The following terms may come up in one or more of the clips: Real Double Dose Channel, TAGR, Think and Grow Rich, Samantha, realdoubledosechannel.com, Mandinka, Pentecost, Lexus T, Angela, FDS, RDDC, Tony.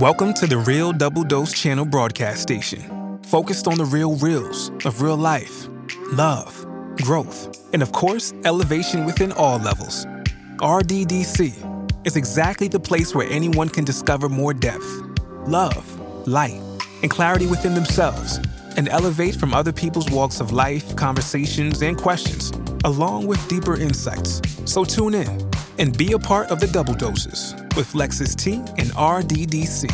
Welcome to the Real Double Dose Channel broadcast station, focused on the real reals of real life, love, growth, and of course, elevation within all levels. RDDC is exactly the place where anyone can discover more depth, love, light, and clarity within themselves, and elevate from other people's walks of life, conversations, and questions, along with deeper insights. So tune in and be a part of the Double Doses with Lexus T and RDDC.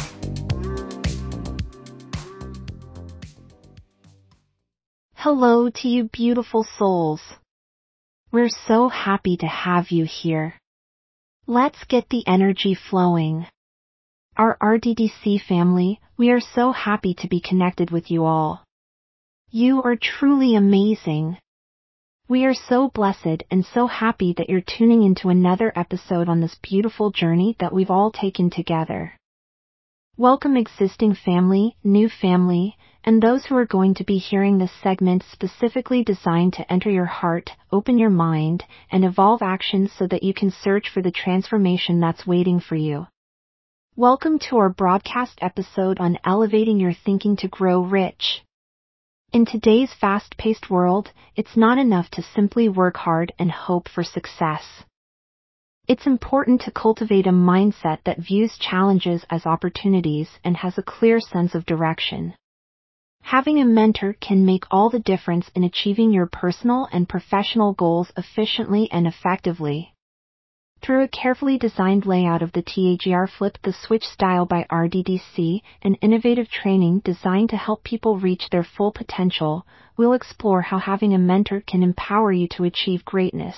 Hello to you beautiful souls. We're so happy to have you here. Let's get the energy flowing. Our RDDC family, we are so happy to be connected with you all. You are truly amazing. We are so blessed and so happy that you're tuning into another episode on this beautiful journey that we've all taken together. Welcome existing family, new family, and those who are going to be hearing this segment specifically designed to enter your heart, open your mind, and evolve actions so that you can search for the transformation that's waiting for you. Welcome to our broadcast episode on elevating your thinking to grow rich. In today's fast-paced world, it's not enough to simply work hard and hope for success. It's important to cultivate a mindset that views challenges as opportunities and has a clear sense of direction. Having a mentor can make all the difference in achieving your personal and professional goals efficiently and effectively. Through a carefully designed layout of the TAGR Flip the Switch Style by RDDC, an innovative training designed to help people reach their full potential, we'll explore how having a mentor can empower you to achieve greatness.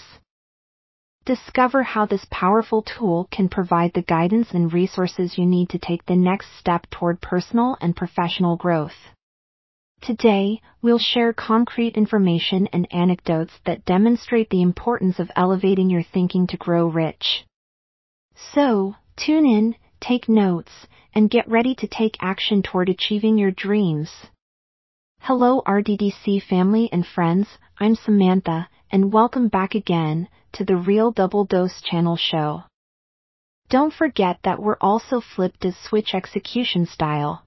Discover how this powerful tool can provide the guidance and resources you need to take the next step toward personal and professional growth. Today, we'll share concrete information and anecdotes that demonstrate the importance of elevating your thinking to grow rich. So, tune in, take notes, and get ready to take action toward achieving your dreams. Hello RDDC family and friends, I'm Samantha, and welcome back again to the Real Double Dose Channel show. Don't forget that we're also flipped as switch execution style.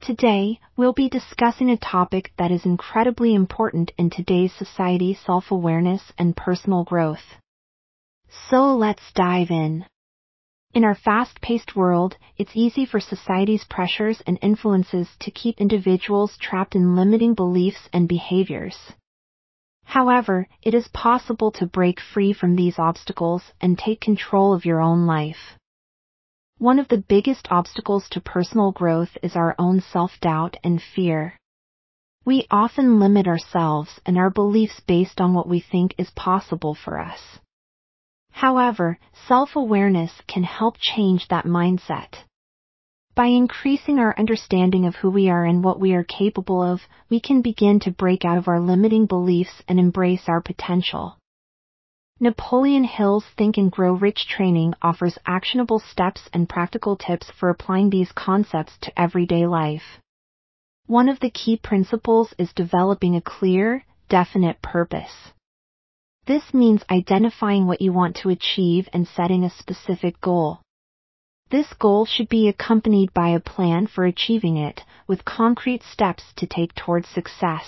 Today, we'll be discussing a topic that is incredibly important in today's society: self-awareness and personal growth. So let's dive in. In our fast-paced world, it's easy for society's pressures and influences to keep individuals trapped in limiting beliefs and behaviors. However, it is possible to break free from these obstacles and take control of your own life. One of the biggest obstacles to personal growth is our own self-doubt and fear. We often limit ourselves and our beliefs based on what we think is possible for us. However, self-awareness can help change that mindset. By increasing our understanding of who we are and what we are capable of, we can begin to break out of our limiting beliefs and embrace our potential. Napoleon Hill's Think and Grow Rich training offers actionable steps and practical tips for applying these concepts to everyday life. One of the key principles is developing a clear, definite purpose. This means identifying what you want to achieve and setting a specific goal. This goal should be accompanied by a plan for achieving it, with concrete steps to take towards success.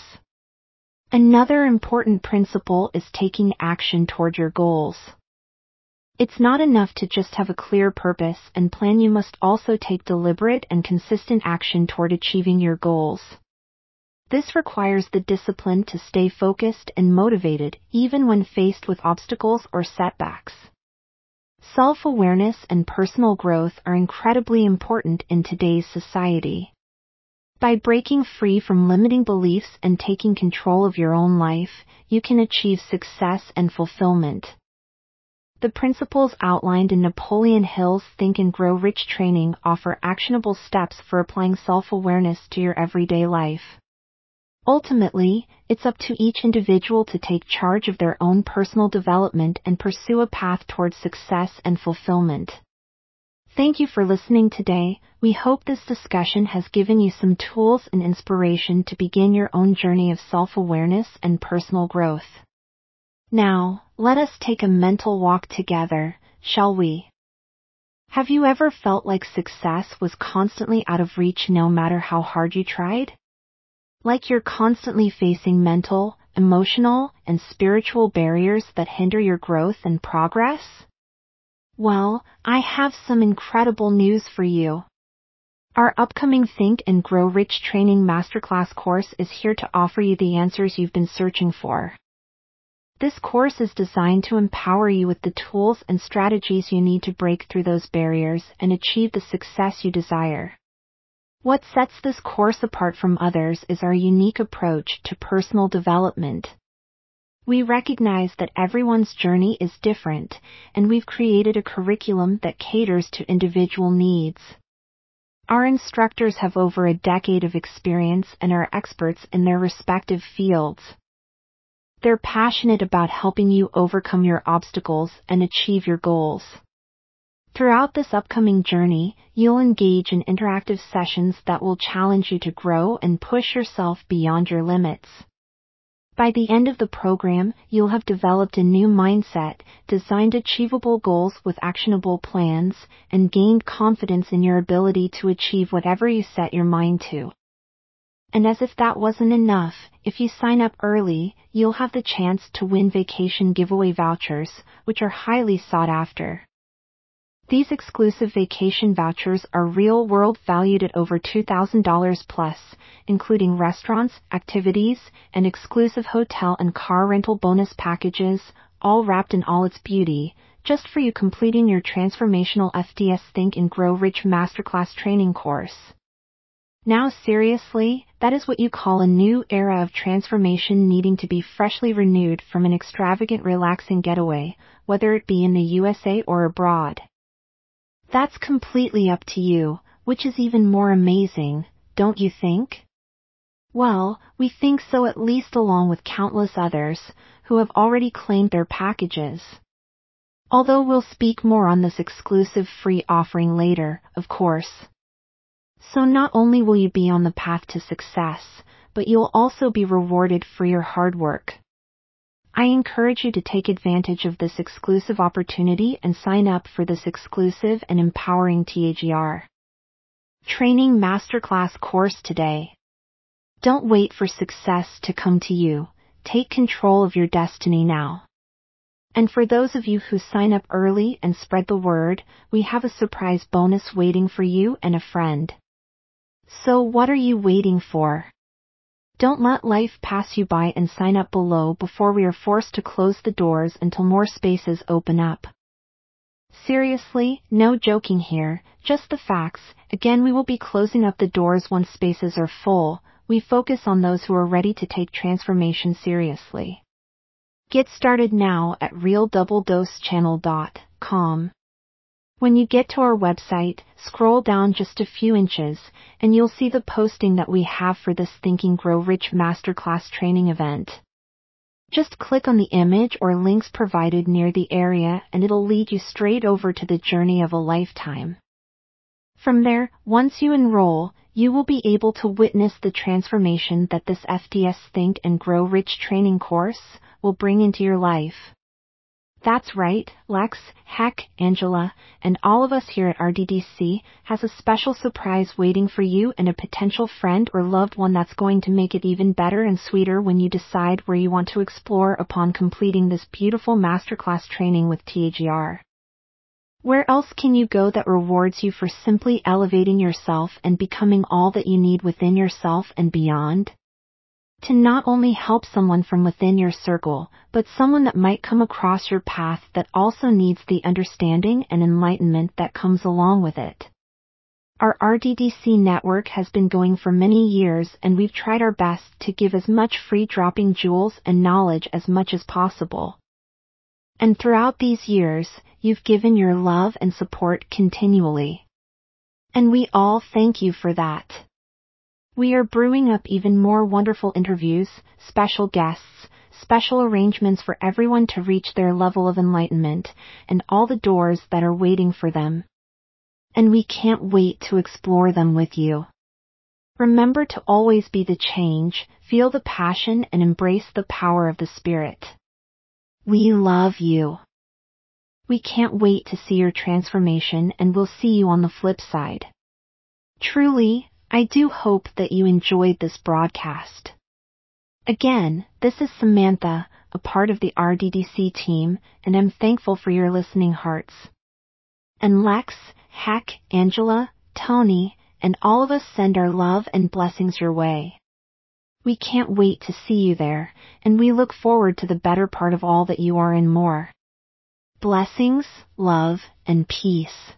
Another important principle is taking action toward your goals. It's not enough to just have a clear purpose and plan. You must also take deliberate and consistent action toward achieving your goals. This requires the discipline to stay focused and motivated, even when faced with obstacles or setbacks. Self-awareness and personal growth are incredibly important in today's society. By breaking free from limiting beliefs and taking control of your own life, you can achieve success and fulfillment. The principles outlined in Napoleon Hill's Think and Grow Rich training offer actionable steps for applying self-awareness to your everyday life. Ultimately, it's up to each individual to take charge of their own personal development and pursue a path towards success and fulfillment. Thank you for listening today. We hope this discussion has given you some tools and inspiration to begin your own journey of self-awareness and personal growth. Now, let us take a mental walk together, shall we? Have you ever felt like success was constantly out of reach no matter how hard you tried? Like you're constantly facing mental, emotional, and spiritual barriers that hinder your growth and progress? Well, I have some incredible news for you. Our upcoming Think and Grow Rich Training Masterclass course is here to offer you the answers you've been searching for. This course is designed to empower you with the tools and strategies you need to break through those barriers and achieve the success you desire. What sets this course apart from others is our unique approach to personal development. We recognize that everyone's journey is different, and we've created a curriculum that caters to individual needs. Our instructors have over a decade of experience and are experts in their respective fields. They're passionate about helping you overcome your obstacles and achieve your goals. Throughout this upcoming journey, you'll engage in interactive sessions that will challenge you to grow and push yourself beyond your limits. By the end of the program, you'll have developed a new mindset, designed achievable goals with actionable plans, and gained confidence in your ability to achieve whatever you set your mind to. And as if that wasn't enough, if you sign up early, you'll have the chance to win vacation giveaway vouchers, which are highly sought after. These exclusive vacation vouchers are real-world valued at over $2,000 plus, including restaurants, activities, and exclusive hotel and car rental bonus packages, all wrapped in all its beauty, just for you completing your transformational FDS Think and Grow Rich Masterclass training course. Now seriously, that is what you call a new era of transformation needing to be freshly renewed from an extravagant, relaxing getaway, whether it be in the USA or abroad. That's completely up to you, which is even more amazing, don't you think? Well, we think so, at least, along with countless others who have already claimed their packages. Although we'll speak more on this exclusive free offering later, of course. So not only will you be on the path to success, but you'll also be rewarded for your hard work. I encourage you to take advantage of this exclusive opportunity and sign up for this exclusive and empowering TAGR Training Masterclass course today. Don't wait for success to come to you. Take control of your destiny now. And for those of you who sign up early and spread the word, we have a surprise bonus waiting for you and a friend. So what are you waiting for? Don't let life pass you by and sign up below before we are forced to close the doors until more spaces open up. Seriously, no joking here, just the facts. Again, we will be closing up the doors once spaces are full. We focus on those who are ready to take transformation seriously. Get started now at realdoubledosechannel.com. When you get to our website, scroll down just a few inches, and you'll see the posting that we have for this Think and Grow Rich Masterclass training event. Just click on the image or links provided near the area and it'll lead you straight over to the journey of a lifetime. From there, once you enroll, you will be able to witness the transformation that this FDS Think and Grow Rich training course will bring into your life. That's right, Lex, Heck, Angela, and all of us here at RDDC has a special surprise waiting for you and a potential friend or loved one that's going to make it even better and sweeter when you decide where you want to explore upon completing this beautiful masterclass training with TAGR. Where else can you go that rewards you for simply elevating yourself and becoming all that you need within yourself and beyond? To not only help someone from within your circle, but someone that might come across your path that also needs the understanding and enlightenment that comes along with it. Our RDDC network has been going for many years, and we've tried our best to give as much free dropping jewels and knowledge as much as possible. And throughout these years, you've given your love and support continually. And we all thank you for that. We are brewing up even more wonderful interviews, special guests, special arrangements for everyone to reach their level of enlightenment, and all the doors that are waiting for them. And we can't wait to explore them with you. Remember to always be the change, feel the passion, and embrace the power of the spirit. We love you. We can't wait to see your transformation, and we'll see you on the flip side. Truly, I do hope that you enjoyed this broadcast. Again, this is Samantha, a part of the RDDC team, and I'm thankful for your listening hearts. And Lex, Hack, Angela, Tony, and all of us send our love and blessings your way. We can't wait to see you there, and we look forward to the better part of all that you are and more. Blessings, love, and peace.